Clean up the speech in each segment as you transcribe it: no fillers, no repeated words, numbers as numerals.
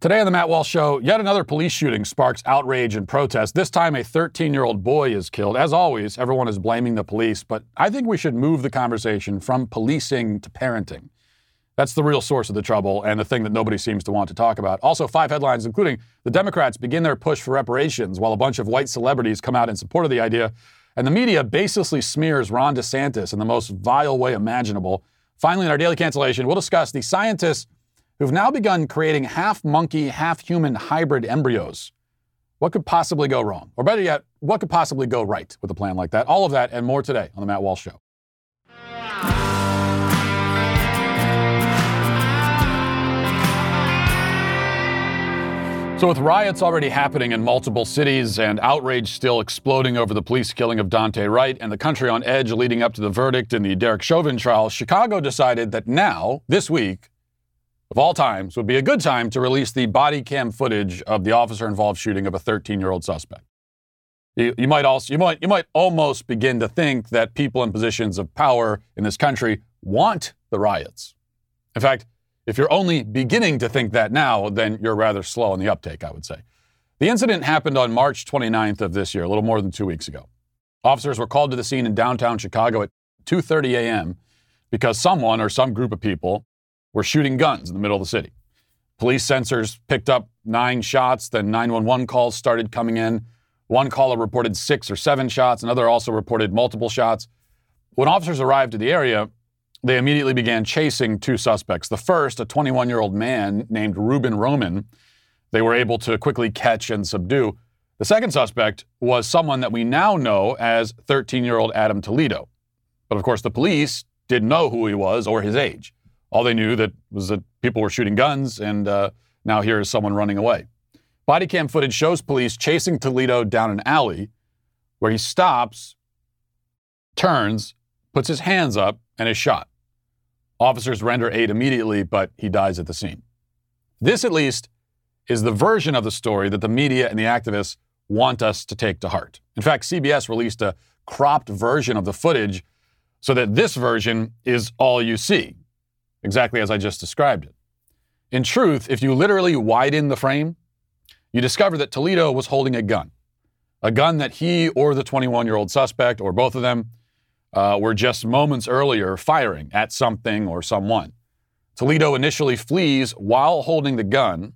Today on the Matt Walsh Show, yet another police shooting sparks outrage and protest. This time, a 13-year-old boy is killed. As always, everyone is blaming the police, but I think we should move the conversation from policing to parenting. That's the real source of the trouble and the thing that nobody seems to want to talk about. Also, 5 headlines, including the Democrats begin their push for reparations while a bunch of white celebrities come out in support of the idea, and the media baselessly smears Ron DeSantis in the most vile way imaginable. Finally, in our daily cancellation, we'll discuss the scientists who've now begun creating half-monkey, half-human hybrid embryos. What could possibly go wrong? Or better yet, what could possibly go right with a plan like that? All of that and more today on The Matt Walsh Show. So with riots already happening in multiple cities and outrage still exploding over the police killing of Daunte Wright and the country on edge leading up to the verdict in the Derek Chauvin trial, Chicago decided that now, this week, of all times, would be a good time to release the body cam footage of the officer-involved shooting of a 13-year-old suspect. You might almost begin to think that people in positions of power in this country want the riots. In fact, if you're only beginning to think that now, then you're rather slow in the uptake, I would say. The incident happened on March 29th of this year, a little more than 2 weeks ago. Officers were called to the scene in downtown Chicago at 2:30 a.m. because someone or some group of people were shooting guns in the middle of the city. Police sensors picked up 9 shots, then 911 calls started coming in. One caller reported 6 or 7 shots, another also reported multiple shots. When officers arrived at the area, they immediately began chasing 2 suspects. The first, a 21-year-old man named Ruben Roman, they were able to quickly catch and subdue. The second suspect was someone that we now know as 13-year-old Adam Toledo. But of course, the police didn't know who he was or his age. All they knew that was that people were shooting guns, and now here is someone running away. Body cam footage shows police chasing Toledo down an alley where he stops, turns, puts his hands up, and is shot. Officers render aid immediately, but he dies at the scene. This, at least, is the version of the story that the media and the activists want us to take to heart. In fact, CBS released a cropped version of the footage so that this version is all you see, exactly as I just described it. In truth, if you literally widen the frame, you discover that Toledo was holding a gun that he or the 21-year-old suspect, or both of them, were just moments earlier firing at something or someone. Toledo initially flees while holding the gun.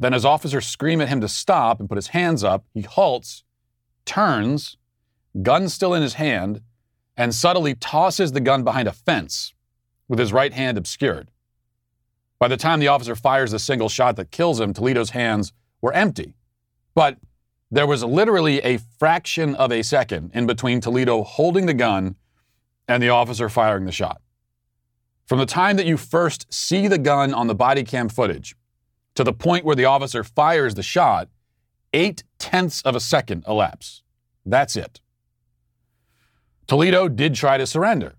Then as officers scream at him to stop and put his hands up, he halts, turns, gun still in his hand, and subtly tosses the gun behind a fence with his right hand obscured. By the time the officer fires the single shot that kills him, Toledo's hands were empty. But there was literally a fraction of a second in between Toledo holding the gun and the officer firing the shot. From the time that you first see the gun on the body cam footage to the point where the officer fires the shot, 0.8 of a second elapse. That's it. Toledo did try to surrender,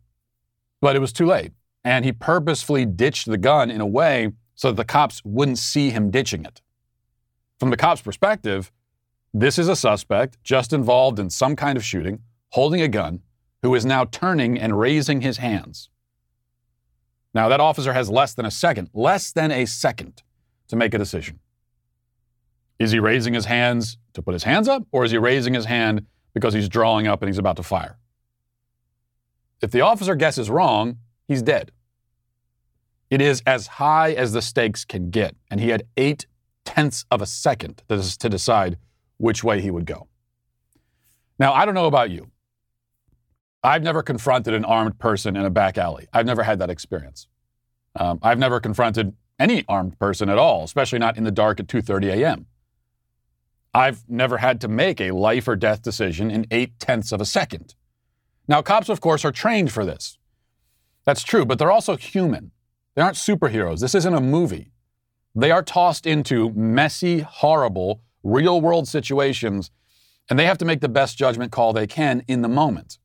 but it was too late. And he purposefully ditched the gun in a way so that the cops wouldn't see him ditching it. From the cops' perspective, this is a suspect just involved in some kind of shooting, holding a gun, who is now turning and raising his hands. Now, that officer has less than a second to make a decision. Is he raising his hands to put his hands up, or is he raising his hand because he's drawing up and he's about to fire? If the officer guesses wrong, he's dead. It is as high as the stakes can get, and he had 0.8 of a second to decide which way he would go. Now, I don't know about you. I've never confronted an armed person in a back alley. I've never had that experience. I've never confronted any armed person at all, especially not in the dark at 2:30 a.m. I've never had to make a life or death decision in 0.8 of a second. Now, cops, of course, are trained for this. That's true, but they're also human. They aren't superheroes. This isn't a movie. They are tossed into messy, horrible, real-world situations, and they have to make the best judgment call they can in the moment.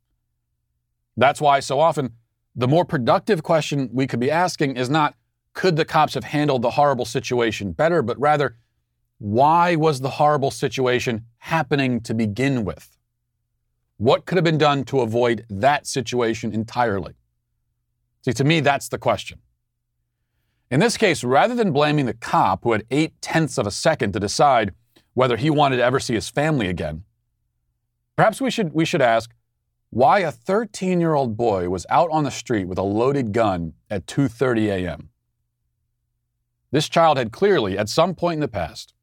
That's why so often the more productive question we could be asking is not, could the cops have handled the horrible situation better, but rather, why was the horrible situation happening to begin with? What could have been done to avoid that situation entirely? See, to me, that's the question. In this case, rather than blaming the cop who had 0.8 seconds to decide whether he wanted to ever see his family again, perhaps we should ask why a 13-year-old boy was out on the street with a loaded gun at 2:30 a.m. This child had clearly, at some point in the past,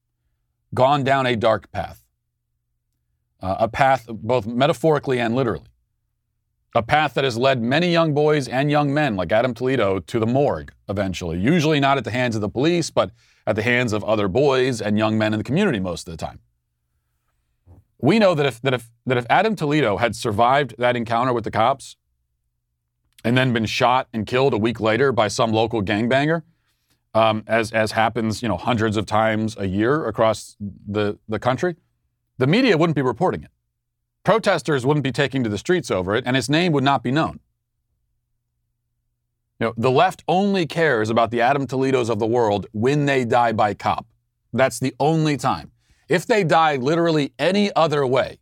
gone down a dark path, a path both metaphorically and literally, a path that has led many young boys and young men like Adam Toledo to the morgue eventually, usually not at the hands of the police, but at the hands of other boys and young men in the community most of the time. We know that if Adam Toledo had survived that encounter with the cops and then been shot and killed a week later by some local gangbanger, as happens, hundreds of times a year across the country, the media wouldn't be reporting it. Protesters wouldn't be taking to the streets over it, and his name would not be known. The left only cares about the Adam Toledos of the world when they die by cop. That's the only time. If they die literally any other way,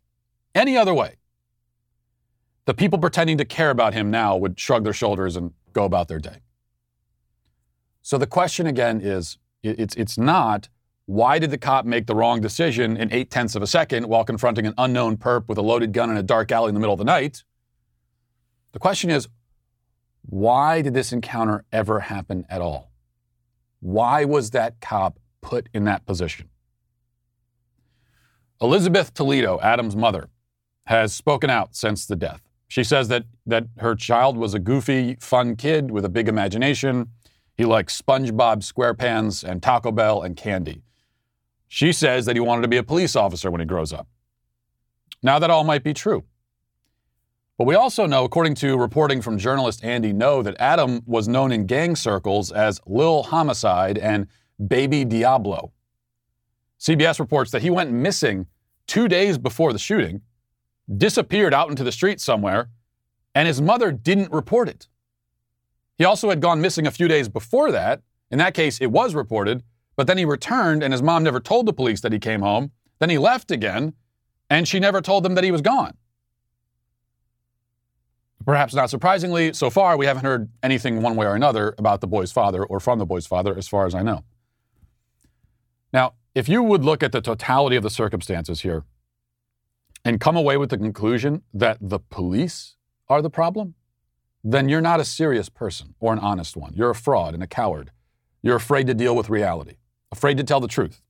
the people pretending to care about him now would shrug their shoulders and go about their day. So the question again is, it's not, why did the cop make the wrong decision in 0.8 seconds while confronting an unknown perp with a loaded gun in a dark alley in the middle of the night? The question is, why did this encounter ever happen at all? Why was that cop put in that position? Elizabeth Toledo, Adam's mother, has spoken out since the death. She says that her child was a goofy, fun kid with a big imagination. He liked SpongeBob SquarePants and Taco Bell and candy. She says that he wanted to be a police officer when he grows up. Now, that all might be true. But we also know, according to reporting from journalist Andy Ngo, that Adam was known in gang circles as Lil Homicide and Baby Diablo. CBS reports that he went missing 2 days before the shooting, disappeared out into the street somewhere, and his mother didn't report it. He also had gone missing a few days before that. In that case, it was reported, but then he returned and his mom never told the police that he came home. Then he left again, and she never told them that he was gone. Perhaps not surprisingly, so far we haven't heard anything one way or another about the boy's father or from the boy's father, as far as I know. Now, if you would look at the totality of the circumstances here and come away with the conclusion that the police are the problem, then you're not a serious person or an honest one. You're a fraud and a coward. You're afraid to deal with reality, afraid to tell the truth.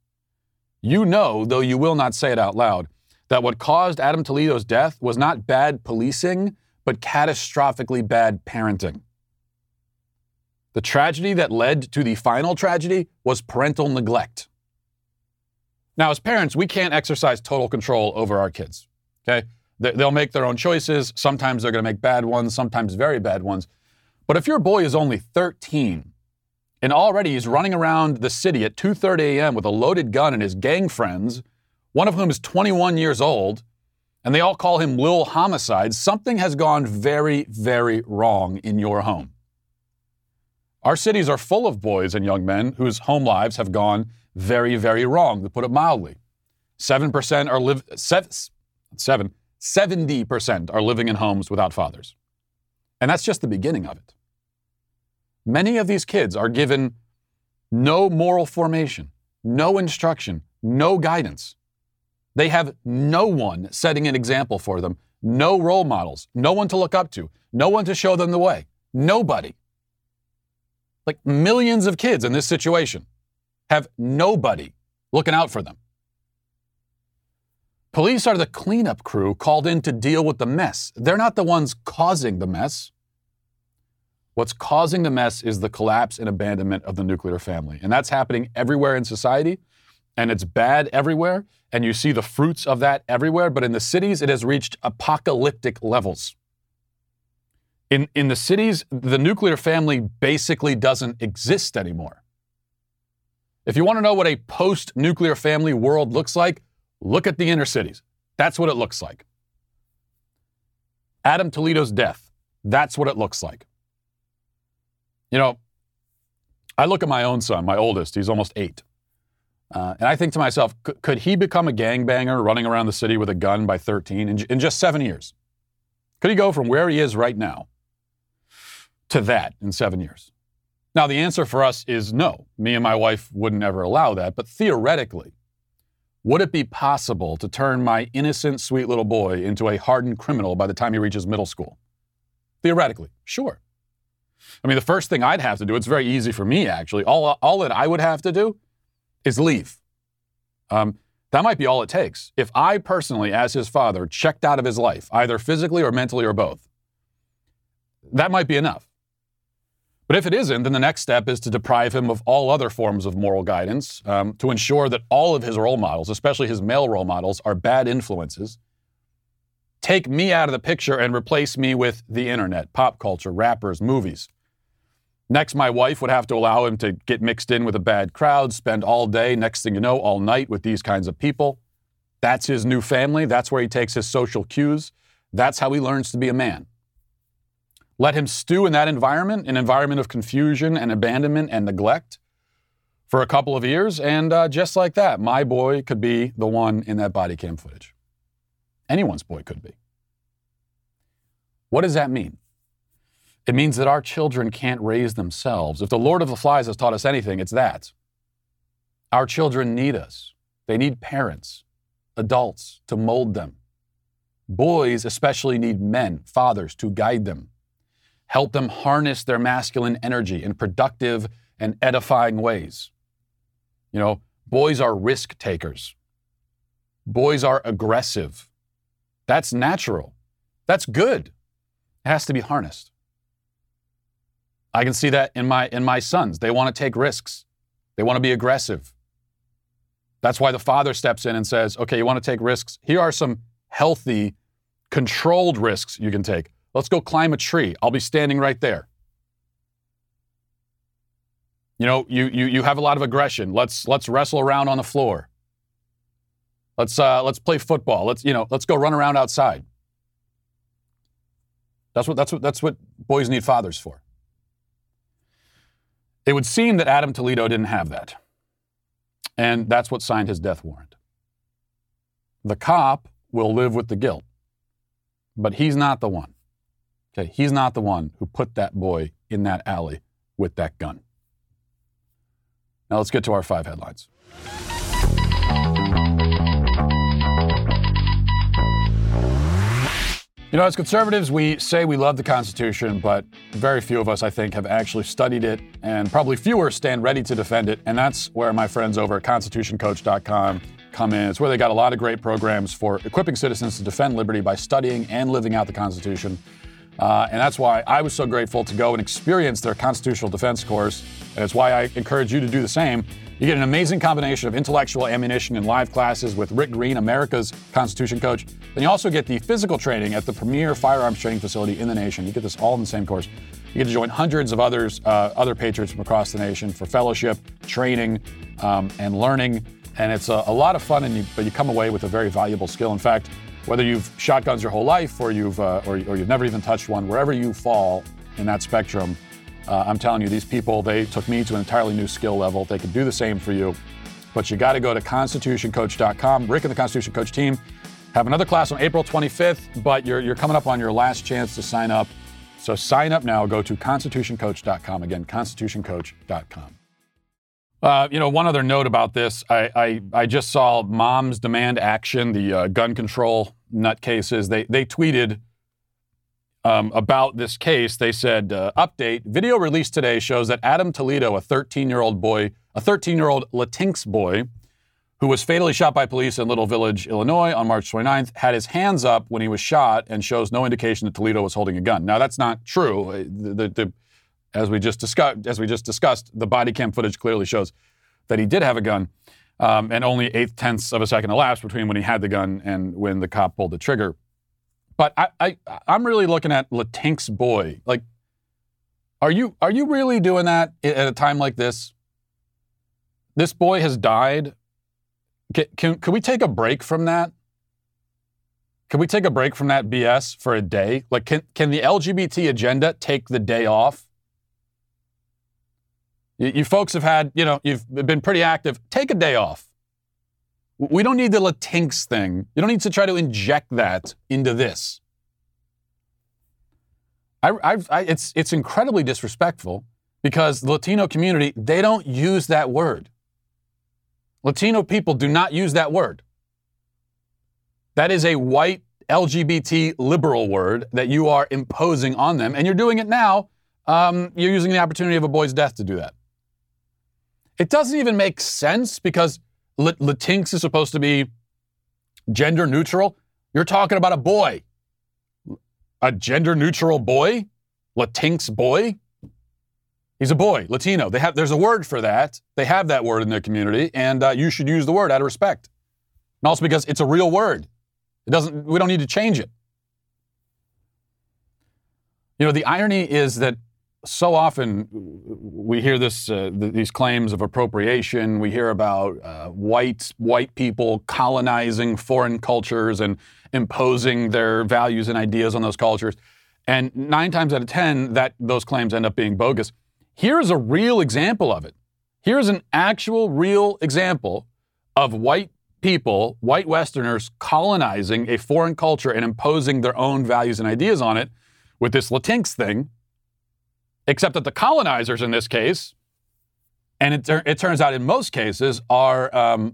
You know, though you will not say it out loud, that what caused Adam Toledo's death was not bad policing, but catastrophically bad parenting. The tragedy that led to the final tragedy was parental neglect. Now, as parents, we can't exercise total control over our kids, okay? They'll make their own choices. Sometimes they're going to make bad ones, sometimes very bad ones. But if your boy is only 13 and already he's running around the city at 2:30 a.m. with a loaded gun and his gang friends, one of whom is 21 years old, and they all call him Lil Homicide, something has gone very, very wrong in your home. Our cities are full of boys and young men whose home lives have gone very, very wrong, to put it mildly. 70% are living in homes without fathers. And that's just the beginning of it. Many of these kids are given no moral formation, no instruction, no guidance. They have no one setting an example for them, no role models, no one to look up to, no one to show them the way, nobody. Like millions of kids in this situation have nobody looking out for them. Police are the cleanup crew called in to deal with the mess. They're not the ones causing the mess. What's causing the mess is the collapse and abandonment of the nuclear family. And that's happening everywhere in society, and it's bad everywhere, and you see the fruits of that everywhere, but in the cities, it has reached apocalyptic levels. In the cities, the nuclear family basically doesn't exist anymore. If you want to know what a post-nuclear family world looks like, look at the inner cities. That's what it looks like. Adam Toledo's death. That's what it looks like. I look at my own son, my oldest. He's almost 8. And I think to myself, could he become a gangbanger running around the city with a gun by 13 in just 7 years? Could he go from where he is right now to that in 7 years? Now, the answer for us is no. Me and my wife would never allow that. But theoretically, would it be possible to turn my innocent, sweet little boy into a hardened criminal by the time he reaches middle school? Theoretically, sure. I mean, the first thing I'd have to do, it's very easy for me, actually. All that I would have to do is leave. That might be all it takes. If I personally, as his father, checked out of his life, either physically or mentally or both, that might be enough. But if it isn't, then the next step is to deprive him of all other forms of moral guidance, to ensure that all of his role models, especially his male role models, are bad influences. Take me out of the picture and replace me with the internet, pop culture, rappers, movies. Next, my wife would have to allow him to get mixed in with a bad crowd, spend all day, next thing you know, all night with these kinds of people. That's his new family. That's where he takes his social cues. That's how he learns to be a man. Let him stew in that environment, an environment of confusion and abandonment and neglect for a couple of years. And just like that, my boy could be the one in that body cam footage. Anyone's boy could be. What does that mean? It means that our children can't raise themselves. If the Lord of the Flies has taught us anything, it's that. Our children need us. They need parents, adults to mold them. Boys especially need men, fathers to guide them, help them harness their masculine energy in productive and edifying ways. You know, boys are risk takers. Boys are aggressive. That's natural. That's good. It has to be harnessed. I can see that in my sons. They want to take risks. They want to be aggressive. That's why the father steps in and says, okay, you want to take risks? Here are some healthy, controlled risks you can take. Let's go climb a tree. I'll be standing right there. You know, you have a lot of aggression. Let's wrestle around on the floor. Let's play football. Let's go run around outside. That's what boys need fathers for. It would seem that Adam Toledo didn't have that. And that's what signed his death warrant. The cop will live with the guilt, but he's not the one. Okay, he's not the one who put that boy in that alley with that gun. Now let's get to our 5 headlines. You know, as conservatives, we say we love the Constitution, but very few of us, I think, have actually studied it, and probably fewer stand ready to defend it. And that's where my friends over at constitutioncoach.com come in. It's where they got a lot of great programs for equipping citizens to defend liberty by studying and living out the Constitution. And that's why I was so grateful to go and experience their constitutional defense course. And it's why I encourage you to do the same. You get an amazing combination of intellectual ammunition and live classes with Rick Green, America's Constitution Coach. Then you also get the physical training at the premier firearms training facility in the nation. You get this all in the same course. You get to join hundreds of other patriots from across the nation for fellowship, training, and learning. And it's a lot of fun, but you come away with a very valuable skill. In fact, whether you've shotguns your whole life or you've never even touched one, wherever you fall in that spectrum, I'm telling you, these people, they took me to an entirely new skill level. They could do the same for you, but you got to go to constitutioncoach.com. Rick and the Constitution Coach team have another class on April 25th, but you're coming up on your last chance to sign up. So sign up now. Go to constitutioncoach.com. Again, constitutioncoach.com. One other note about this, I just saw Moms Demand Action, the gun control nutcases. They tweeted about this case. They said, update, video released today shows that Adam Toledo, a 13-year-old Latinx boy who was fatally shot by police in Little Village, Illinois on March 29th, had his hands up when he was shot and shows no indication that Toledo was holding a gun. Now, that's not true. As we just discussed, the body cam footage clearly shows that he did have a gun, and only 0.8 of a second elapsed between when he had the gun and when the cop pulled the trigger. But I'm really looking at Latinx boy. Like, are you really doing that at a time like this? This boy has died. Can we take a break from that? Can we take a break from that BS for a day? Like, can the LGBT agenda take the day off? You folks have had, you've been pretty active. Take a day off. We don't need the Latinx thing. You don't need to try to inject that into this. It's incredibly disrespectful. because the Latino community, they don't use that word. Latino people do not use that word. That is a white LGBT liberal word that you are imposing on them, and you're doing it now. You're using the opportunity of a boy's death to do that. It doesn't even make sense because Latinx is supposed to be gender neutral. You're talking about a boy. A gender neutral boy? Latinx boy? He's a boy, Latino. There's a word for that. They have that word in their community, and you should use the word out of respect. And also because it's a real word. We don't need to change it. You know, the irony is that so often we hear this, these claims of appropriation. We hear about white people colonizing foreign cultures and imposing their values and ideas on those cultures. And 9 times out of 10, those claims end up being bogus. Here's a real example of it. Here's an actual real example of white people, white Westerners, colonizing a foreign culture and imposing their own values and ideas on it with this Latinx thing, except that the colonizers in this case, and it turns out in most cases, are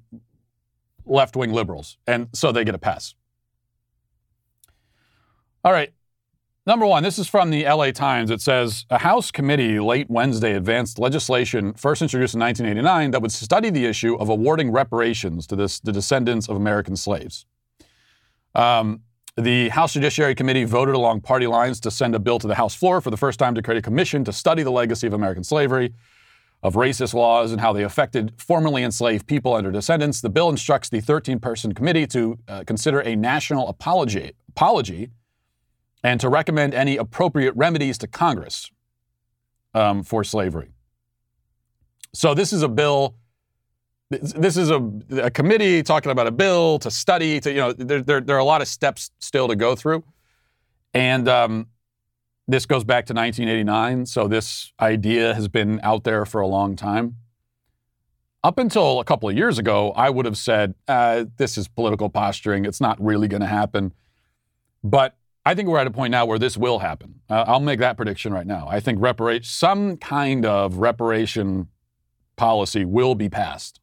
left-wing liberals, and so they get a pass. All right, number one, this is from the LA Times. It says, a House committee late Wednesday advanced legislation first introduced in 1989 that would study the issue of awarding reparations to the descendants of American slaves. The House Judiciary Committee voted along party lines to send a bill to the House floor for the first time to create a commission to study the legacy of American slavery, of racist laws, and how they affected formerly enslaved people and their descendants. The bill instructs the 13-person committee to consider a national apology and to recommend any appropriate remedies to Congress for slavery. So this is a bill. This is a committee talking about a bill to study. There are a lot of steps still to go through. And this goes back to 1989. So this idea has been out there for a long time. Up until a couple of years ago, I would have said, this is political posturing. It's not really going to happen. But I think we're at a point now where this will happen. I'll make that prediction right now. I think some kind of reparation policy will be passed.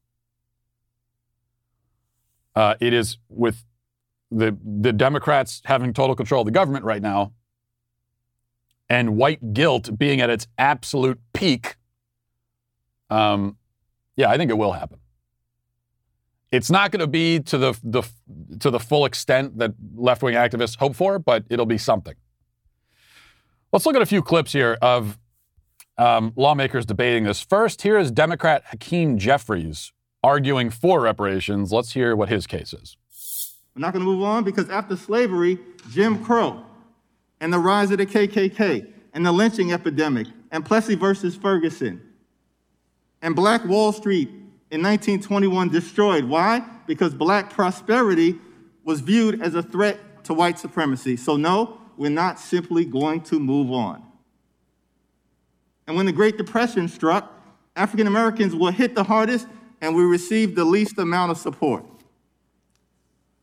It is with the Democrats having total control of the government right now and white guilt being at its absolute peak. Yeah, I think it will happen. It's not going to be to the full extent that left-wing activists hope for, but it'll be something. Let's look at a few clips here of lawmakers debating this. First, here is Democrat Hakeem Jeffries arguing for reparations. Let's hear what his case is. We're not going to move on because after slavery, Jim Crow and the rise of the KKK and the lynching epidemic and Plessy versus Ferguson and Black Wall Street in 1921 destroyed. Why? Because Black prosperity was viewed as a threat to white supremacy. So no, we're not simply going to move on. And when the Great Depression struck, African Americans were hit the hardest and we received the least amount of support.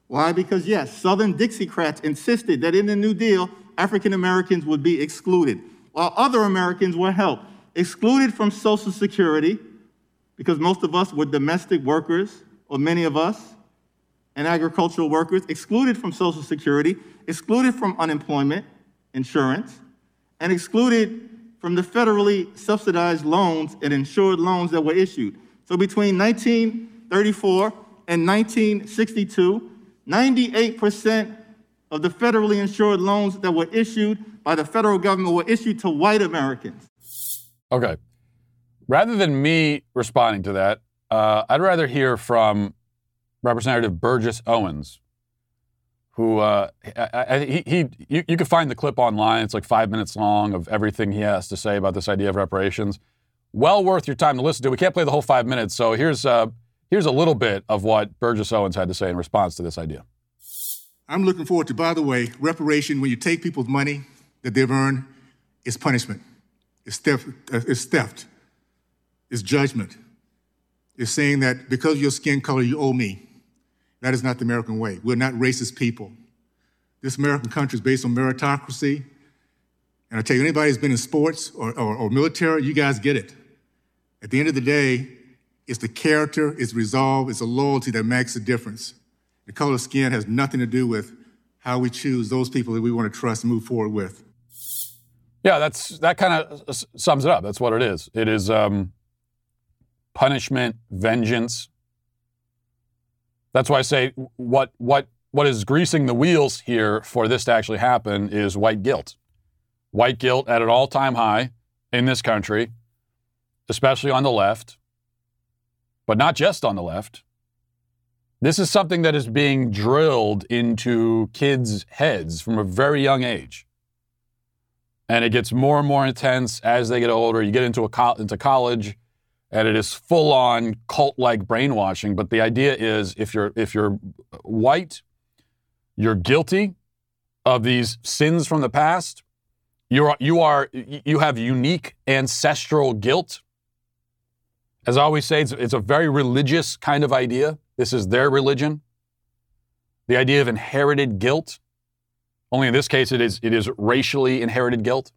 Why? Because yes, Southern Dixiecrats insisted that in the New Deal, African Americans would be excluded, while other Americans were helped, excluded from Social Security, because most of us were domestic workers, or many of us, and agricultural workers, excluded from Social Security, excluded from unemployment insurance, and excluded from the federally subsidized loans and insured loans that were issued. So between 1934 and 1962, 98% of the federally insured loans that were issued by the federal government were issued to white Americans. Okay. Rather than me responding to that, I'd rather hear from Representative Burgess Owens, who you can find the clip online. It's like 5 minutes long of everything he has to say about this idea of reparations. Well worth your time to listen to. We can't play the whole 5 minutes, so here's a little bit of what Burgess Owens had to say in response to this idea. I'm looking forward to, by the way, reparation, when you take people's money that they've earned, is punishment. It's theft. It's judgment. It's saying that because of your skin color, you owe me. That is not the American way. We're not racist people. This American country is based on meritocracy And I tell you, anybody who's been in sports or military, you guys get it. At the end of the day, it's the character, it's resolve, it's the loyalty that makes the difference. The color of skin has nothing to do with how we choose those people that we want to trust and move forward with. Yeah, that kind of sums it up. That's what it is. It is punishment, vengeance. That's why I say what is greasing the wheels here for this to actually happen is white guilt. White guilt at an all-time high in this country, especially on the left, but not just on the left. This is something that is being drilled into kids' heads from a very young age. And it gets more and more intense as they get older. You get into college, and it is full-on cult-like brainwashing. But the idea is, if you're white, you're guilty of these sins from the past. You have unique ancestral guilt. As I always say, it's a very religious kind of idea. This is their religion. The idea of inherited guilt. Only in this case, it is racially inherited guilt.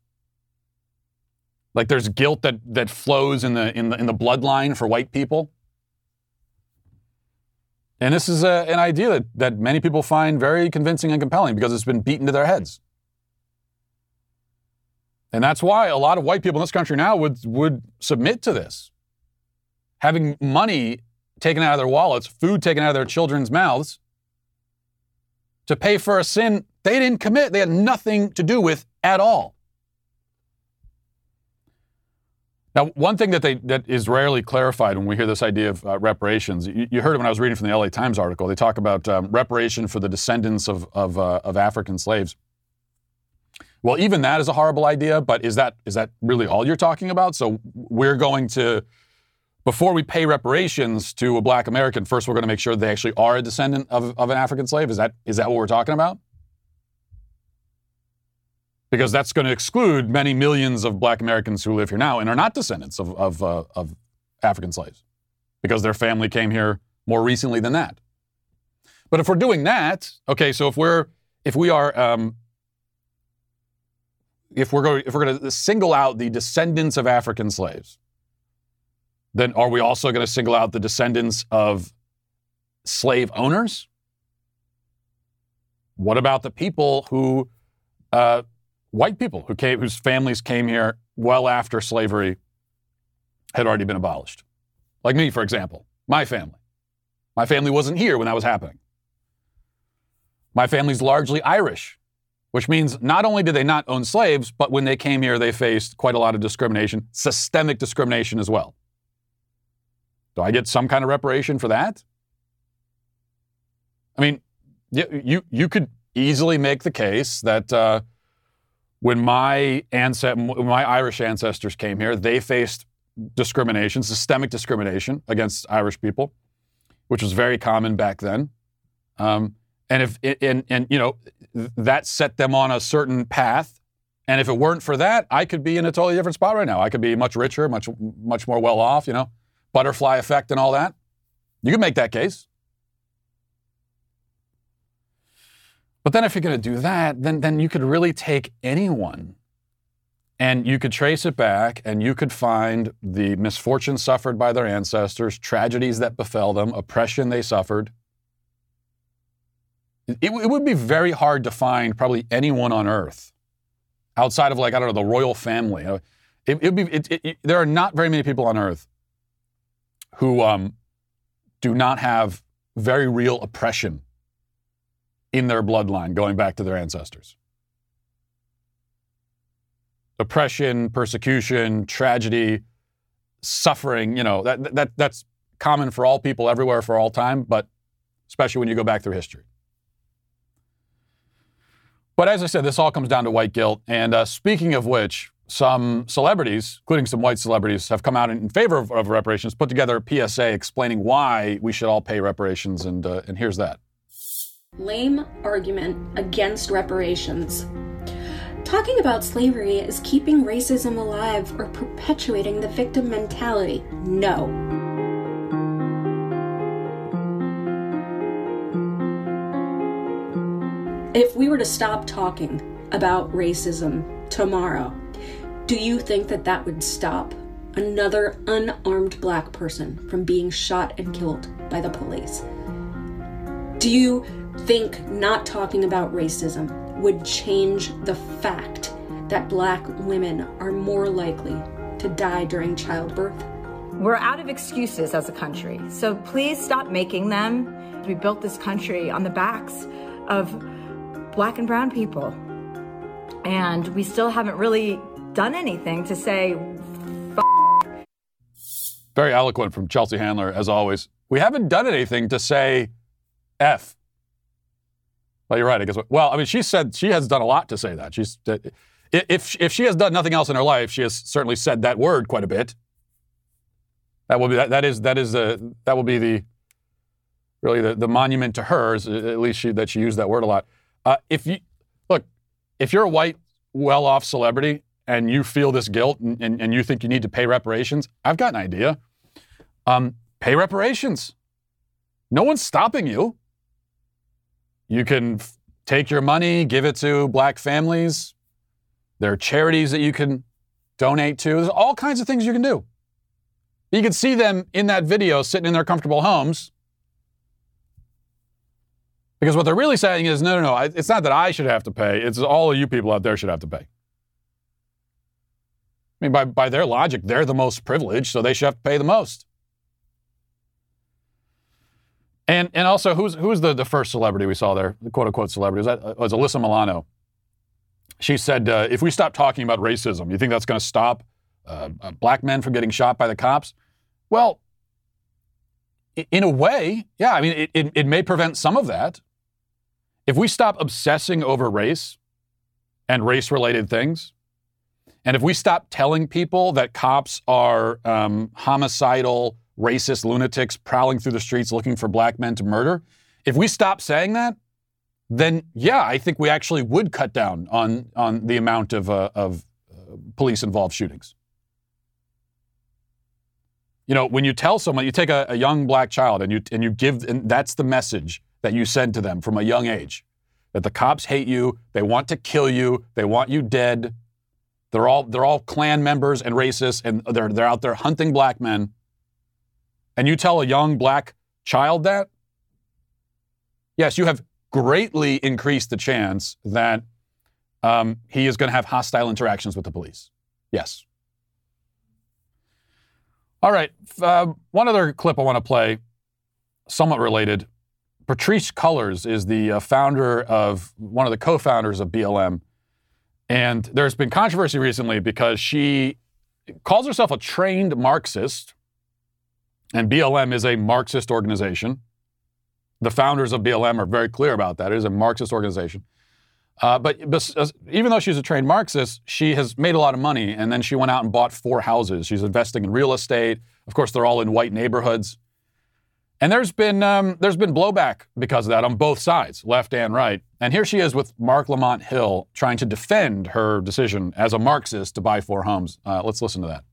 Like there's guilt that flows in the bloodline for white people. And this is an idea that many people find very convincing and compelling because it's been beaten to their heads. And that's why a lot of white people in this country now would submit to this. Having money taken out of their wallets, food taken out of their children's mouths to pay for a sin they didn't commit, they had nothing to do with at all. Now, one thing that is rarely clarified when we hear this idea of reparations, you heard it when I was reading from the LA Times article. They talk about reparation for the descendants of African slaves. Well, even that is a horrible idea, but is that really all you're talking about? So we're going to, before we pay reparations to a black American, first we're going to make sure they actually are a descendant of an African slave? Is that what we're talking about? Because that's going to exclude many millions of black Americans who live here now and are not descendants of African slaves because their family came here more recently than that. But if we're doing that, okay, so if we're going to single out the descendants of African slaves, then are we also going to single out the descendants of slave owners? What about the people who white people whose families came here well after slavery had already been abolished? Like me, for example, my family. My family wasn't here when that was happening. My family's largely Irish, which means not only did they not own slaves, but when they came here, they faced quite a lot of discrimination, systemic discrimination as well. Do I get some kind of reparation for that? I mean, you could easily make the case that when my Irish ancestors came here, they faced discrimination, systemic discrimination against Irish people, which was very common back then. And that set them on a certain path. And if it weren't for that, I could be in a totally different spot right now. I could be much richer, much more well off, butterfly effect and all that. You can make that case. But then if you're going to do that, then you could really take anyone and you could trace it back and you could find the misfortune suffered by their ancestors, tragedies that befell them, oppression they suffered. It would be very hard to find probably anyone on earth outside of the royal family. There are not very many people on earth who do not have very real oppression in their bloodline, going back to their ancestors. Oppression, persecution, tragedy, suffering, that's common for all people everywhere for all time, but especially when you go back through history. But as I said, this all comes down to white guilt. And speaking of which, some celebrities, including some white celebrities, have come out in favor of reparations, put together a PSA explaining why we should all pay reparations, and here's that. Lame argument against reparations. Talking about slavery is keeping racism alive or perpetuating the victim mentality. No. If we were to stop talking about racism tomorrow. Do you think that that would stop another unarmed black person from being shot and killed by the police? Do you think not talking about racism would change the fact that black women are more likely to die during childbirth? We're out of excuses as a country, so please stop making them. We built this country on the backs of black and brown people, and we still haven't really done anything to say f***. Very eloquent from Chelsea Handler, as always. We haven't done anything to say F. Well, you're right, I guess. Well, I mean, she said she has done a lot to say that. She's, if she has done nothing else in her life, she has certainly said that word quite a bit. That will be that will be the monument to hers. At least she used that word a lot. If you're a white, well-off celebrity and you feel this guilt and you think you need to pay reparations, I've got an idea. Pay reparations. No one's stopping you. You can take your money, give it to black families. There are charities that you can donate to. There's all kinds of things you can do. You can see them in that video sitting in their comfortable homes. Because what they're really saying is, no, it's not that I should have to pay. It's all of you people out there should have to pay. I mean, by their logic, they're the most privileged, so they should have to pay the most. And also, who's the first celebrity we saw there, the quote-unquote celebrity? It was Alyssa Milano. She said, if we stop talking about racism, you think that's going to stop black men from getting shot by the cops? Well, in a way, yeah, I mean, it may prevent some of that. If we stop obsessing over race and race-related things, and if we stop telling people that cops are homicidal, racist lunatics prowling through the streets looking for black men to murder, if we stop saying that, then yeah, I think we actually would cut down on the amount of police-involved shootings. You know, when you tell someone, you take a young black child and that's the message that you send to them from a young age, that the cops hate you, they want to kill you, they want you dead, they're all Klan members and racists, and they're out there hunting black men. And you tell a young black child that, yes, you have greatly increased the chance that he is going to have hostile interactions with the police. Yes. All right. One other clip I want to play, somewhat related. Patrice Cullors is the one of the co-founders of BLM. And there's been controversy recently because she calls herself a trained Marxist. And BLM is a Marxist organization. The founders of BLM are very clear about that. It is a Marxist organization. But even though she's a trained Marxist, she has made a lot of money, and then she went out and bought 4 houses. She's investing in real estate. Of course, they're all in white neighborhoods. And there's been blowback because of that on both sides, left and right. And here she is with Mark Lamont Hill trying to defend her decision as a Marxist to buy 4 homes. Let's listen to that.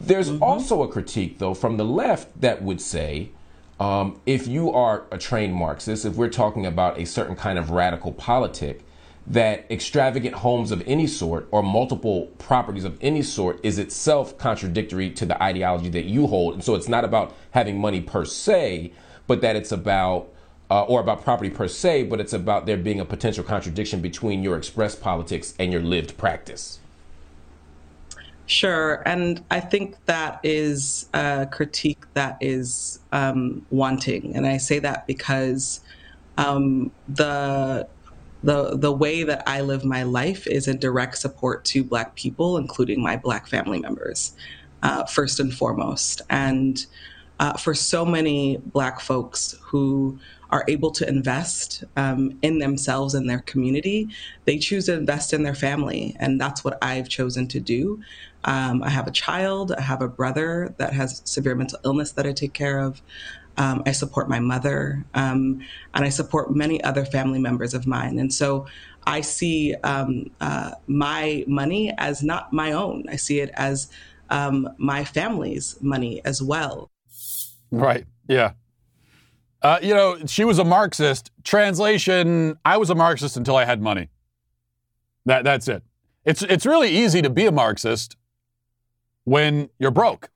There's also a critique, though, from the left that would say, if you are a trained Marxist, if we're talking about a certain kind of radical politic, that extravagant homes of any sort or multiple properties of any sort is itself contradictory to the ideology that you hold. And so it's not about having money per se, but that it's about about property per se, but it's about there being a potential contradiction between your expressed politics and your lived practice. Sure. And I think that is a critique that is wanting. And I say that because the way that I live my life is in direct support to Black people, including my Black family members, first and foremost. And for so many Black folks who are able to invest in themselves and their community, they choose to invest in their family. And that's what I've chosen to do. I have a child, I have a brother that has severe mental illness that I take care of. I support my mother, and I support many other family members of mine. And so I see my money as not my own. I see it as my family's money as well. Right, yeah. She was a Marxist. Translation, I was a Marxist until I had money. That's it. It's really easy to be a Marxist when you're broke.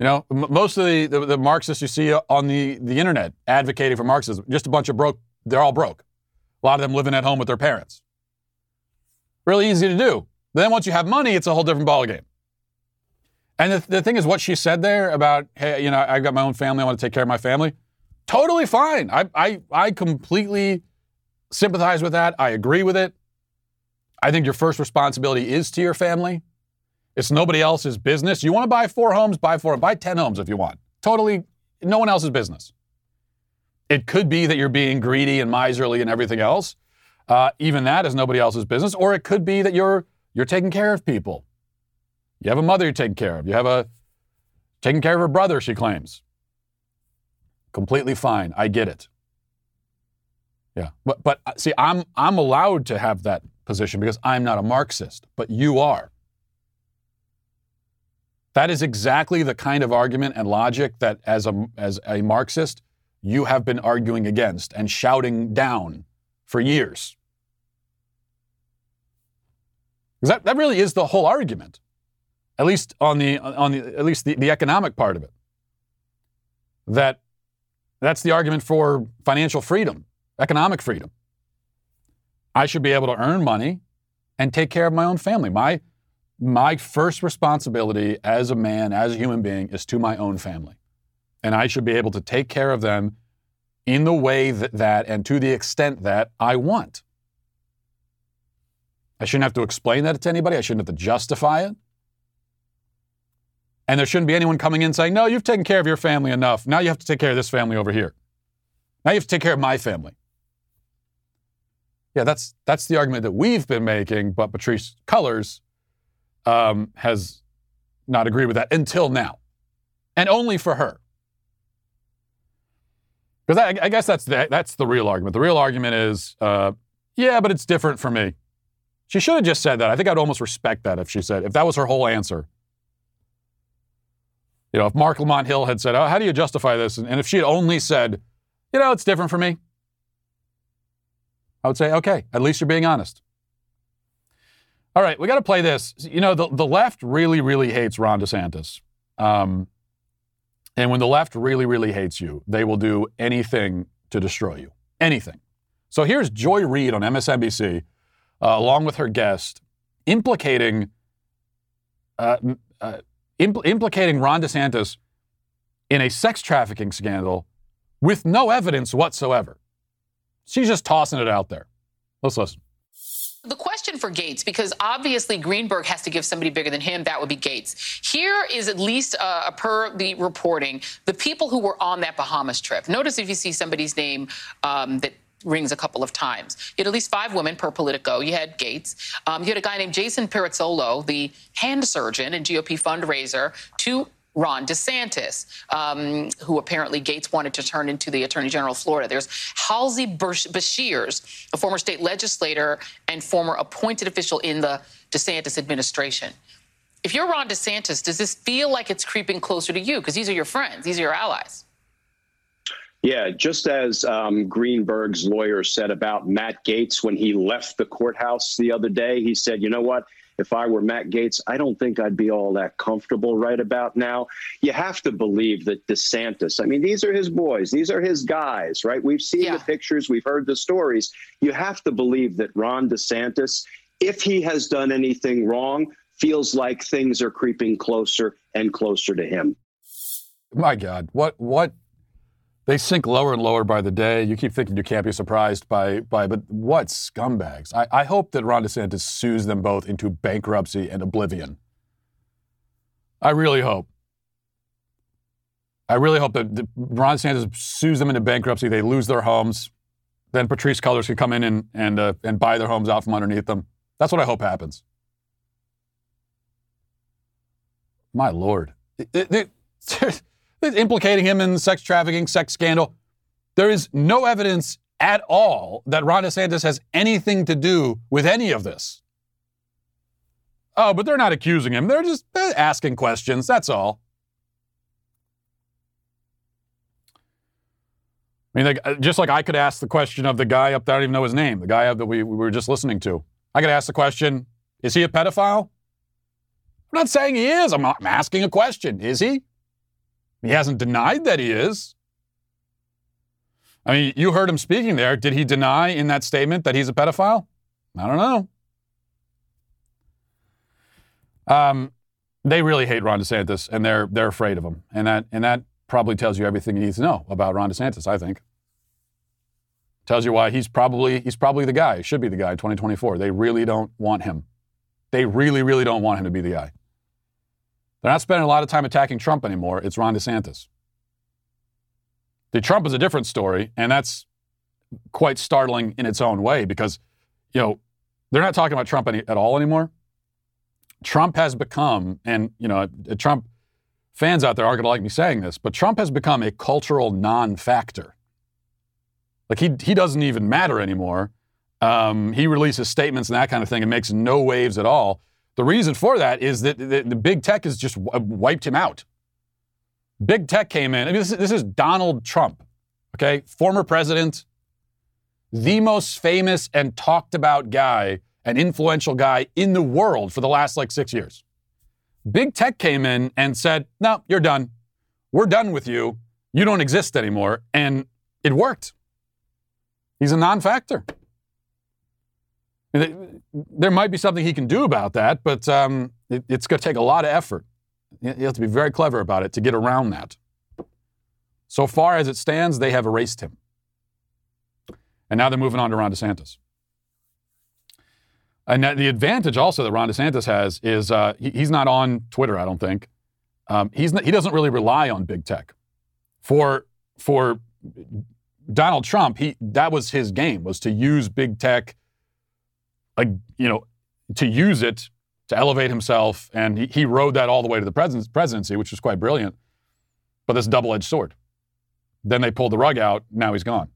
You know, most of the Marxists you see on the internet advocating for Marxism, just a bunch of broke, they're all broke. A lot of them living at home with their parents. Really easy to do. Then once you have money, it's a whole different ballgame. And the thing is, what she said there about, hey, you know, I've got my own family, I want to take care of my family, totally fine. I completely sympathize with that. I agree with it. I think your first responsibility is to your family. It's nobody else's business. You want to buy 4 homes, buy 4, buy 10 homes if you want. Totally, no one else's business. It could be that you're being greedy and miserly and everything else. Even that is nobody else's business. Or it could be that you're taking care of people. You have a mother you're taking care of. You have a taking care of her brother, she claims. Completely fine. I get it. Yeah, but see, I'm allowed to have that position because I'm not a Marxist, but you are. That is exactly the kind of argument and logic that as a Marxist, you have been arguing against and shouting down for years. Because that really is the whole argument, at least on the economic part of it. That's the argument for financial freedom, economic freedom. I should be able to earn money and take care of my own family. My first responsibility as a man, as a human being, is to my own family. And I should be able to take care of them in the way that and to the extent that I want. I shouldn't have to explain that to anybody. I shouldn't have to justify it. And there shouldn't be anyone coming in saying, no, you've taken care of your family enough. Now you have to take care of this family over here. Now you have to take care of my family. Yeah, that's the argument that we've been making, but Patrice Cullors has not agreed with that until now. And only for her. Because I guess that's the real argument. The real argument is, yeah, but it's different for me. She should have just said that. I think I'd almost respect that if that was her whole answer. You know, if Mark Lamont Hill had said, oh, how do you justify this? And if she had only said, you know, it's different for me, I would say, okay, at least you're being honest. All right, we got to play this. You know, the left really, really hates Ron DeSantis. And when the left really, really hates you, they will do anything to destroy you. Anything. So here's Joy Reid on MSNBC, along with her guest, implicating Ron DeSantis in a sex trafficking scandal with no evidence whatsoever. She's just tossing it out there. Let's listen. The question for Gaetz, because obviously Greenberg has to give somebody bigger than him, that would be Gaetz. Here is at least, per the reporting, the people who were on that Bahamas trip. Notice if you see somebody's name that rings a couple of times. You had at least 5 women per Politico. You had Gaetz. You had a guy named Jason Pirazzolo, the hand surgeon and GOP fundraiser, to Ron DeSantis, who apparently Gaetz wanted to turn into the Attorney General of Florida. There's Halsey Beshears, a former state legislator and former appointed official in the DeSantis administration. If you're Ron DeSantis, does this feel like it's creeping closer to you? Because these are your friends. These are your allies. Yeah, just as Greenberg's lawyer said about Matt Gaetz when he left the courthouse the other day, he said, you know what? If I were Matt Gaetz, I don't think I'd be all that comfortable right about now. You have to believe that DeSantis, I mean, these are his boys. These are his guys, right? We've seen the pictures. We've heard the stories. You have to believe that Ron DeSantis, if he has done anything wrong, feels like things are creeping closer and closer to him. My God, what? They sink lower and lower by the day. You keep thinking you can't be surprised but what scumbags? I hope that Ron DeSantis sues them both into bankruptcy and oblivion. I really hope. I really hope that Ron DeSantis sues them into bankruptcy. They lose their homes. Then Patrice Cullors can come in and buy their homes out from underneath them. That's what I hope happens. My Lord. Implicating him in sex trafficking, sex scandal. There is no evidence at all that Ron DeSantis has anything to do with any of this. Oh, but they're not accusing him. They're just asking questions. That's all. I mean, just like I could ask the question of the guy up there, I don't even know his name, the guy that we were just listening to. I got to ask the question, is he a pedophile? I'm not saying he is. I'm asking a question. Is he? He hasn't denied that he is. I mean, you heard him speaking there. Did he deny in that statement that he's a pedophile? I don't know. They really hate Ron DeSantis, and they're afraid of him. And that probably tells you everything you need to know about Ron DeSantis, I think. Tells you why he's probably the guy, should be the guy in 2024. They really don't want him. They really, really don't want him to be the guy. They're not spending a lot of time attacking Trump anymore. It's Ron DeSantis. The Trump is a different story, and that's quite startling in its own way because, you know, they're not talking about Trump at all anymore. Trump has become, and, you know, Trump fans out there aren't going to like me saying this, but Trump has become a cultural non-factor. Like, he doesn't even matter anymore. He releases statements and that kind of thing and makes no waves at all. The reason for that is that the big tech has just wiped him out. Big tech came in. I mean, this is Donald Trump, okay? Former president, the most famous and talked about guy, an influential guy in the world for the last, 6 years. Big tech came in and said, no, you're done. We're done with you. You don't exist anymore. And it worked. He's a non-factor. There might be something he can do about that, but it's going to take a lot of effort. You have to be very clever about it to get around that. So far as it stands, they have erased him. And now they're moving on to Ron DeSantis. And the advantage also that Ron DeSantis has is he's not on Twitter, I don't think. He doesn't really rely on big tech. For Donald Trump, that was his game, was to use big tech, to use it to elevate himself, and he rode that all the way to the presidency, which was quite brilliant. But this double-edged sword. Then they pulled the rug out. Now he's gone.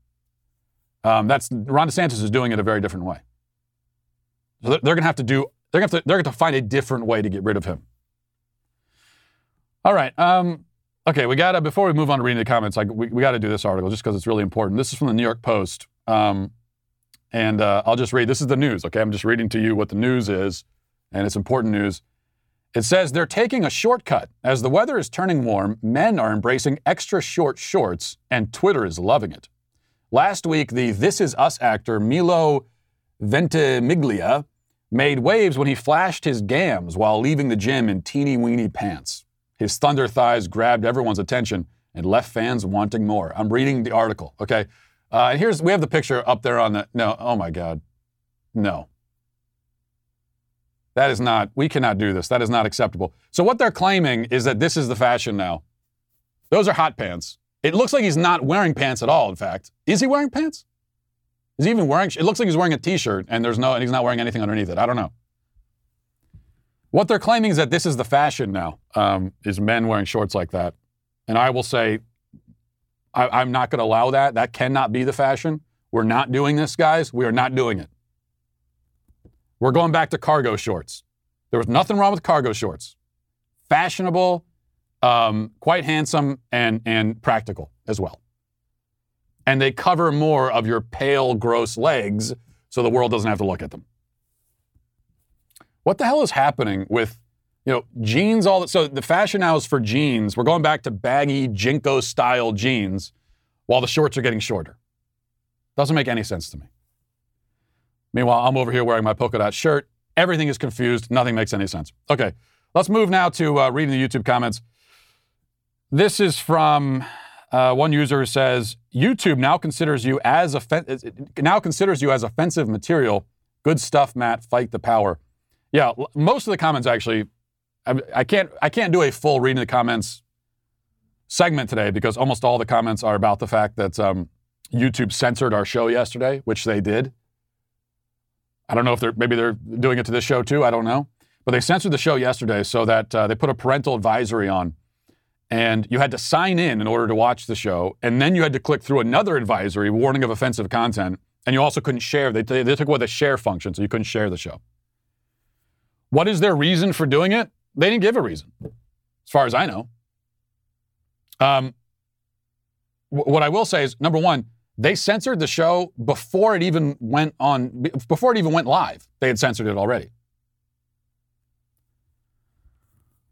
Ron DeSantis is doing it a very different way. So they're going to find a different way to get rid of him. All right. Okay. We got to, before we move on to reading the comments, we got to do this article just because it's really important. This is from the New York Post. I'll just read. This is the news. Okay. I'm just reading to you what the news is, and it's important news. It says they're taking a shortcut. As the weather is turning warm, men are embracing extra short shorts, and Twitter is loving it. Last week, the This Is Us actor Milo Ventimiglia made waves when he flashed his gams while leaving the gym in teeny-weeny pants. His thunder thighs grabbed everyone's attention and left fans wanting more. I'm reading the article, okay? We have the picture up there on the... No, oh my God. No. That is not... We cannot do this. That is not acceptable. So what they're claiming is that this is the fashion now. Those are hot pants. It looks like he's not wearing pants at all, in fact. Is he wearing pants? Is he even wearing... It looks like he's wearing a T-shirt, and he's not wearing anything underneath it. I don't know. What they're claiming is that this is the fashion now, is men wearing shorts like that. And I will say, I'm not going to allow that. That cannot be the fashion. We're not doing this, guys. We are not doing it. We're going back to cargo shorts. There was nothing wrong with cargo shorts. Fashionable, quite handsome, and practical as well. And they cover more of your pale, gross legs so the world doesn't have to look at them. What the hell is happening with, jeans? So the fashion now is for jeans. We're going back to baggy, Jinko-style jeans while the shorts are getting shorter. Doesn't make any sense to me. Meanwhile, I'm over here wearing my polka dot shirt. Everything is confused. Nothing makes any sense. Okay, let's move now to reading the YouTube comments. This is from one user who says, YouTube now considers you as offensive material. Good stuff, Matt. Fight the power. Yeah, most of the comments, actually, I can't do a full reading the comments segment today because almost all the comments are about the fact that YouTube censored our show yesterday, which they did. I don't know if maybe they're doing it to this show too. I don't know. But they censored the show yesterday so that they put a parental advisory on. And you had to sign in order to watch the show. And then you had to click through another advisory, warning of offensive content. And you also couldn't share. They took away the share function, so you couldn't share the show. What is their reason for doing it? They didn't give a reason, as far as I know. What I will say is, number one, They censored the show before it even went on, before it even went live. They had censored it already.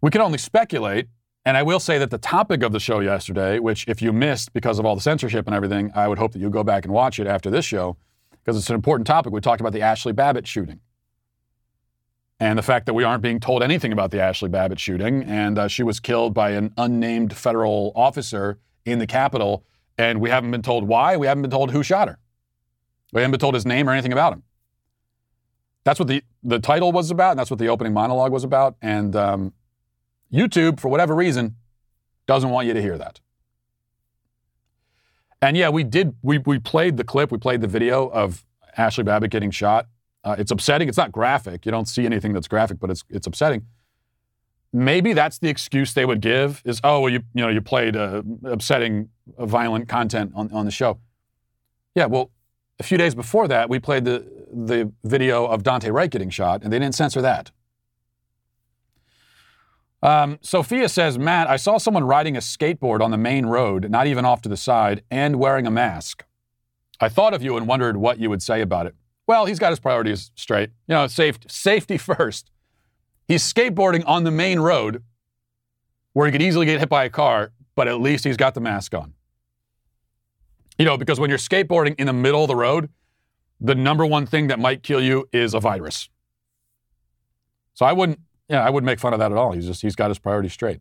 We can only speculate, and I will say that the topic of the show yesterday, which if you missed because of all the censorship and everything, I would hope that you go back and watch it after this show, because it's an important topic. We talked about the Ashley Babbitt shooting and the fact that we aren't being told anything about the Ashley Babbitt shooting, and she was killed by an unnamed federal officer in the Capitol, and we haven't been told why. We haven't been told who shot her. We haven't been told his name or anything about him. That's what the title was about, and that's what the opening monologue was about, and YouTube, for whatever reason, doesn't want you to hear that. And yeah, we played the clip, we played the video of Ashley Babbitt getting shot. It's upsetting. It's not graphic. You don't see anything that's graphic, but it's upsetting. Maybe that's the excuse they would give is, oh, well, you played upsetting, violent content on the show. Yeah, well, a few days before that, we played the video of Daunte Wright getting shot, and they didn't censor that. Sophia says, Matt, I saw someone riding a skateboard on the main road, not even off to the side, and wearing a mask. I thought of you and wondered what you would say about it. Well, he's got his priorities straight. You know, safety first. He's skateboarding on the main road where he could easily get hit by a car, but at least he's got the mask on. You know, because when you're skateboarding in the middle of the road, the number one thing that might kill you is a virus. So I wouldn't make fun of that at all. He's got his priorities straight.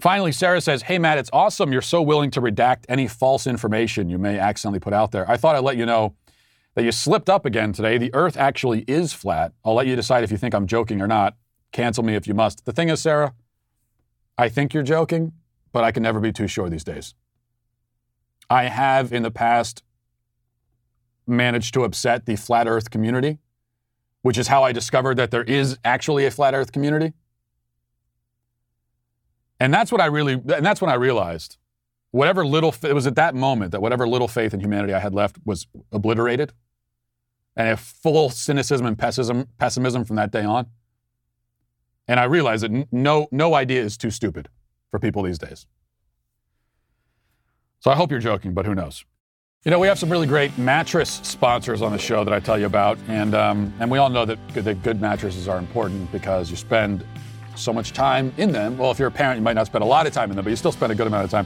Finally, Sarah says, hey, Matt, it's awesome you're so willing to redact any false information you may accidentally put out there. I thought I'd let you know that you slipped up again today. The earth actually is flat. I'll let you decide if you think I'm joking or not. Cancel me if you must. The thing is, Sarah, I think you're joking, but I can never be too sure these days. I have in the past managed to upset the flat earth community, which is how I discovered that there is actually a flat earth community. And that's when I realized it was at that moment that whatever little faith in humanity I had left was obliterated. And a full cynicism and pessimism from that day on. And I realized that no idea is too stupid for people these days. So I hope you're joking, but who knows? You know, we have some really great mattress sponsors on the show that I tell you about, and we all know that good mattresses are important because you spend so much time in them. Well, if you're a parent, you might not spend a lot of time in them, but you still spend a good amount of time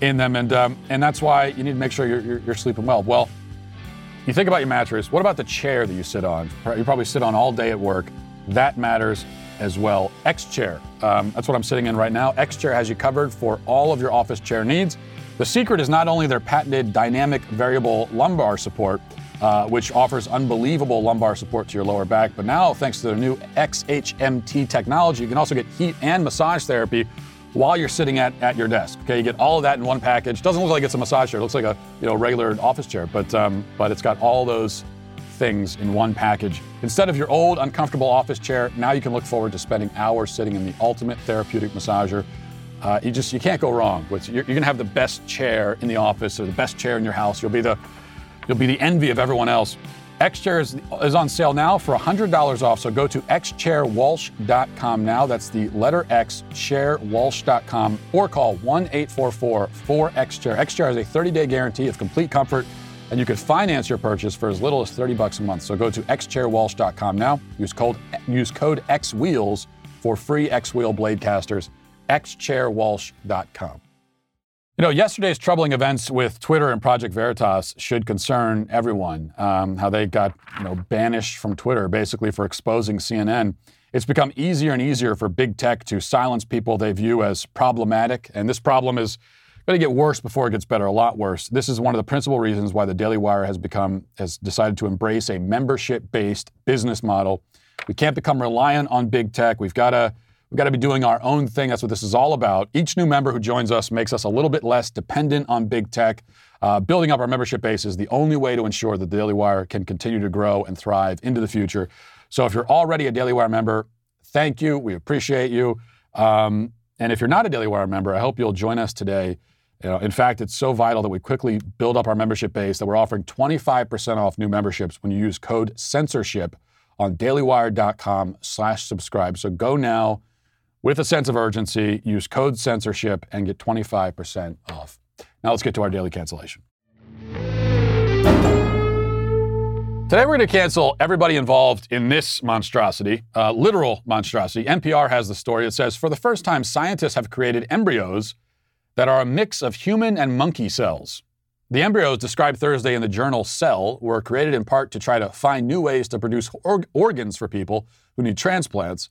in them, and that's why you need to make sure you're sleeping well. Well, you think about your mattress. What about the chair that you sit on? You probably sit on all day at work. That matters as well. X-Chair, that's what I'm sitting in right now. X-Chair has you covered for all of your office chair needs. The secret is not only their patented dynamic variable lumbar support, which offers unbelievable lumbar support to your lower back, but now, thanks to their new XHMT technology, you can also get heat and massage therapy while you're sitting at your desk. Okay, you get all of that in one package. Doesn't look like it's a massage chair. It looks like a regular office chair, but it's got all those things in one package. Instead of your old, uncomfortable office chair, now you can look forward to spending hours sitting in the ultimate therapeutic massager. You can't go wrong. You're gonna have the best chair in the office or the best chair in your house. You'll be the envy of everyone else. X-Chair is on sale now for $100 off. So go to xchairwalsh.com now. That's the letter X, chairwalsh.com, or call 1-844-4XChair. X-Chair has a 30-day guarantee of complete comfort, and you can finance your purchase for as little as $30 a month. So go to xchairwalsh.com now. Use code XWheels for free X-Wheel blade casters. xchairwalsh.com. You know, yesterday's troubling events with Twitter and Project Veritas should concern everyone. How they got, banished from Twitter basically for exposing CNN. It's become easier and easier for big tech to silence people they view as problematic. And this problem is going to get worse before it gets better, a lot worse. This is one of the principal reasons why the Daily Wire has decided to embrace a membership-based business model. We can't become reliant on big tech. We've got to be doing our own thing. That's what this is all about. Each new member who joins us makes us a little bit less dependent on big tech. Building up our membership base is the only way to ensure that the Daily Wire can continue to grow and thrive into the future. So if you're already a Daily Wire member, thank you. We appreciate you. And if you're not a Daily Wire member, I hope you'll join us today. In fact, it's so vital that we quickly build up our membership base that we're offering 25% off new memberships when you use code censorship on dailywire.com/subscribe. So go now. With a sense of urgency, use code censorship and get 25% off. Now let's get to our daily cancellation. Today we're going to cancel everybody involved in this monstrosity, literal monstrosity. NPR has the story. It says, for the first time, scientists have created embryos that are a mix of human and monkey cells. The embryos, described Thursday in the journal Cell, were created in part to try to find new ways to produce organs for people who need transplants,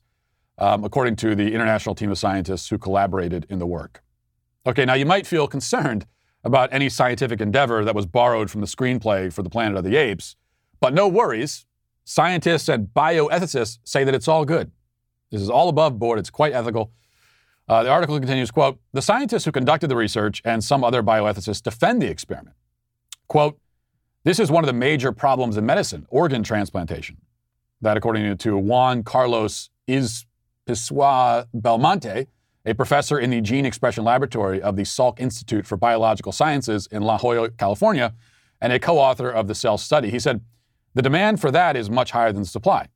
according to the international team of scientists who collaborated in the work. Okay, now you might feel concerned about any scientific endeavor that was borrowed from the screenplay for The Planet of the Apes, but no worries. Scientists and bioethicists say that it's all good. This is all above board. It's quite ethical. The article continues, quote, the scientists who conducted the research and some other bioethicists defend the experiment. Quote, this is one of the major problems in medicine, organ transplantation. That, according to Juan Carlos Izpisua Belmonte, a professor in the Gene Expression Laboratory of the Salk Institute for Biological Sciences in La Jolla, California, and a co-author of the Cell study. He said, the demand for that is much higher than the supply.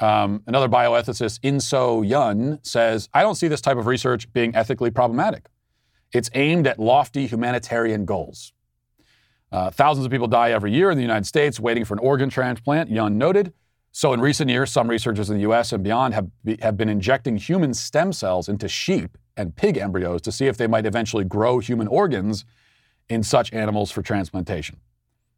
Another bioethicist, Inso Yun, says, I don't see this type of research being ethically problematic. It's aimed at lofty humanitarian goals. Thousands of people die every year in the United States waiting for an organ transplant, Yun noted. So in recent years, some researchers in the U.S. and beyond have been injecting human stem cells into sheep and pig embryos to see if they might eventually grow human organs in such animals for transplantation.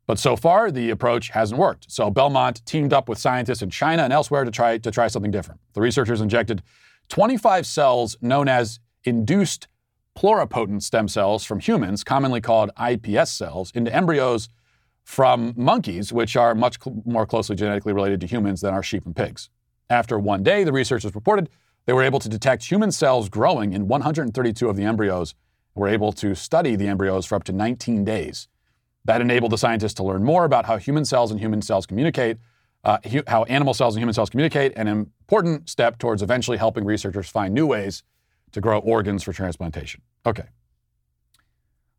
But so far, the approach hasn't worked. So Belmont teamed up with scientists in China and elsewhere to try something different. The researchers injected 25 cells known as induced pluripotent stem cells from humans, commonly called iPS cells, into embryos from monkeys, which are much more closely genetically related to humans than are sheep and pigs. After one day, the researchers reported they were able to detect human cells growing in 132 of the embryos and were able to study the embryos for up to 19 days. That enabled the scientists to learn more about how animal cells and human cells communicate, an important step towards eventually helping researchers find new ways to grow organs for transplantation. Okay.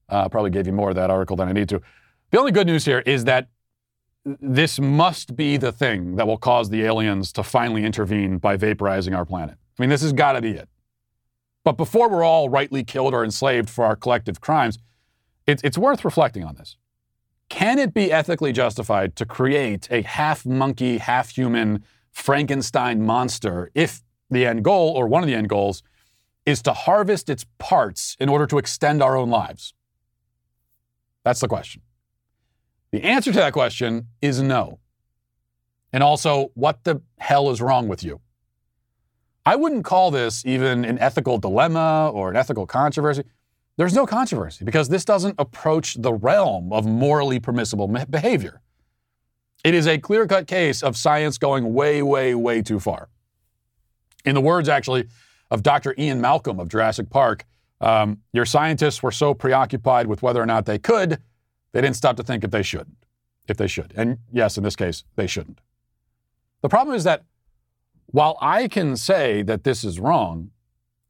Probably gave you more of that article than I need to. The only good news here is that this must be the thing that will cause the aliens to finally intervene by vaporizing our planet. I mean, this has got to be it. But before we're all rightly killed or enslaved for our collective crimes, it's worth reflecting on this. Can it be ethically justified to create a half-monkey, half-human Frankenstein monster if the end goal, or one of the end goals, is to harvest its parts in order to extend our own lives? That's the question. The answer to that question is no. And also, what the hell is wrong with you? I wouldn't call this even an ethical dilemma or an ethical controversy. There's no controversy because this doesn't approach the realm of morally permissible behavior. It is a clear-cut case of science going way, way, way too far. In the words, actually, of Dr. Ian Malcolm of Jurassic Park, your scientists were so preoccupied with whether or not they could, they didn't stop to think if they should. And yes, in this case, they shouldn't. The problem is that while I can say that this is wrong,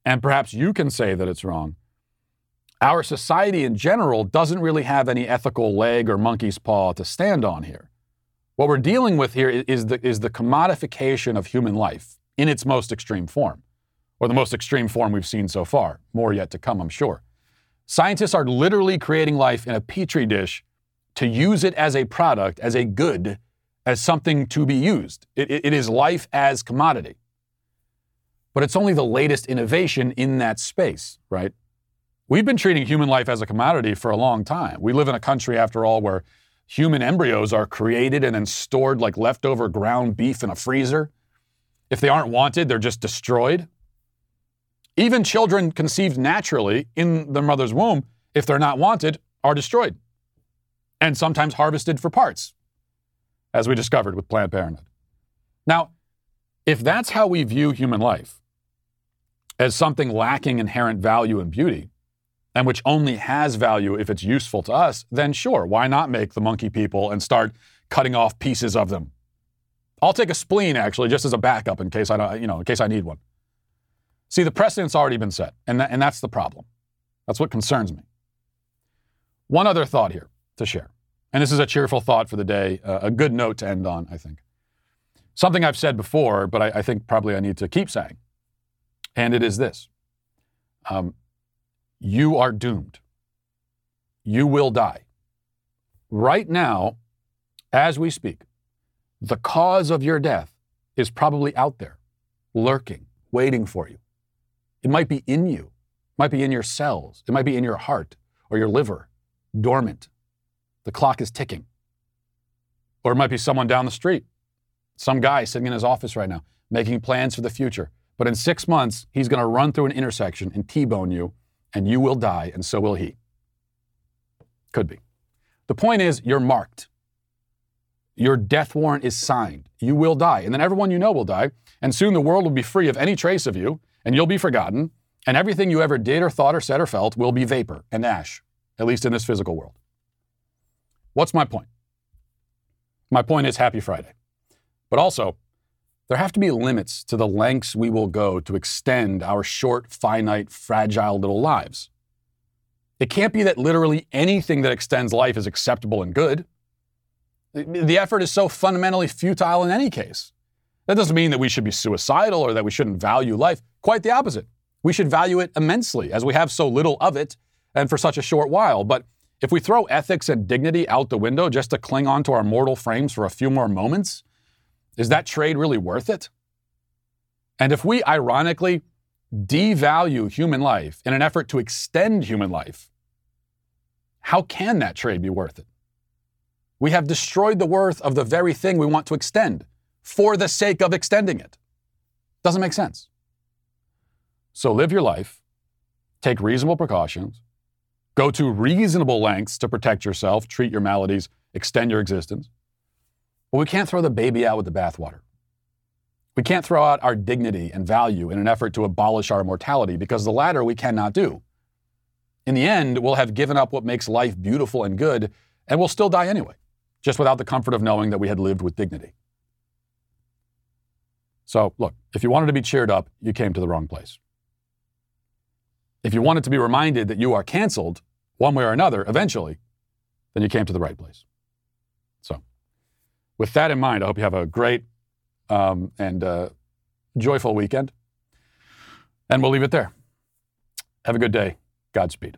and perhaps you can say that it's wrong, our society in general doesn't really have any ethical leg or monkey's paw to stand on here. What we're dealing with here is the commodification of human life in its most extreme form, or the most extreme form we've seen so far. More yet to come, I'm sure. Scientists are literally creating life in a petri dish to use it as a product, as a good, as something to be used. It is life as commodity. But it's only the latest innovation in that space, right? We've been treating human life as a commodity for a long time. We live in a country, after all, where human embryos are created and then stored like leftover ground beef in a freezer. If they aren't wanted, they're just destroyed. Even children conceived naturally in their mother's womb, if they're not wanted, are destroyed and sometimes harvested for parts, as we discovered with Planned Parenthood. Now, if that's how we view human life, as something lacking inherent value and beauty, and which only has value if it's useful to us, then sure, why not make the monkey people and start cutting off pieces of them? I'll take a spleen, actually, just as a backup in case I need one. See, the precedent's already been set, and that's the problem. That's what concerns me. One other thought here to share, and this is a cheerful thought for the day, a good note to end on, I think. Something I've said before, but I think probably I need to keep saying, and it is this. You are doomed. you will die. Right now, as we speak, the cause of your death is probably out there, lurking, waiting for you. It might be in you. It might be in your cells. It might be in your heart or your liver, dormant. The clock is ticking. Or it might be someone down the street, some guy sitting in his office right now, making plans for the future. But in 6 months, he's going to run through an intersection and T-bone you, and you will die, and so will he. Could be. The point is, you're marked. Your death warrant is signed. You will die. And then everyone you know will die. And soon the world will be free of any trace of you, and you'll be forgotten. And everything you ever did or thought or said or felt will be vapor and ash, at least in this physical world. What's my point? My point is, happy Friday. But also, there have to be limits to the lengths we will go to extend our short, finite, fragile little lives. It can't be that literally anything that extends life is acceptable and good. The effort is so fundamentally futile in any case. That doesn't mean that we should be suicidal or that we shouldn't value life. Quite the opposite. We should value it immensely, as we have so little of it and for such a short while. But if we throw ethics and dignity out the window just to cling on to our mortal frames for a few more moments, is that trade really worth it? And if we ironically devalue human life in an effort to extend human life, how can that trade be worth it? We have destroyed the worth of the very thing we want to extend for the sake of extending it. Doesn't make sense. So live your life, take reasonable precautions, go to reasonable lengths to protect yourself, treat your maladies, extend your existence. But we can't throw the baby out with the bathwater. We can't throw out our dignity and value in an effort to abolish our mortality, because the latter we cannot do. In the end, we'll have given up what makes life beautiful and good, and we'll still die anyway, just without the comfort of knowing that we had lived with dignity. So, look, if you wanted to be cheered up, you came to the wrong place. If you wanted to be reminded that you are canceled, one way or another, eventually, then you came to the right place. So, with that in mind, I hope you have a great and joyful weekend. And we'll leave it there. Have a good day. Godspeed.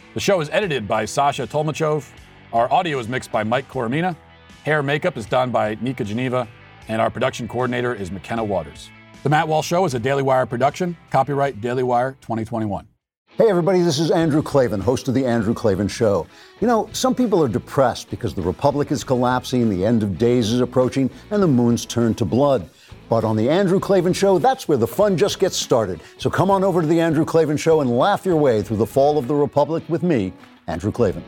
The show is edited by Sasha Tolmachov. Our audio is mixed by Mike Koromina. Hair makeup is done by Nika Geneva. And our production coordinator is McKenna Waters. The Matt Walsh Show is a Daily Wire production. Copyright Daily Wire 2021. Hey, everybody, this is Andrew Klavan, host of The Andrew Klavan Show. You know, some people are depressed because the Republic is collapsing, the end of days is approaching, and the moon's turned to blood. But on The Andrew Klavan Show, that's where the fun just gets started. So come on over to The Andrew Klavan Show and laugh your way through the fall of the Republic with me, Andrew Klavan.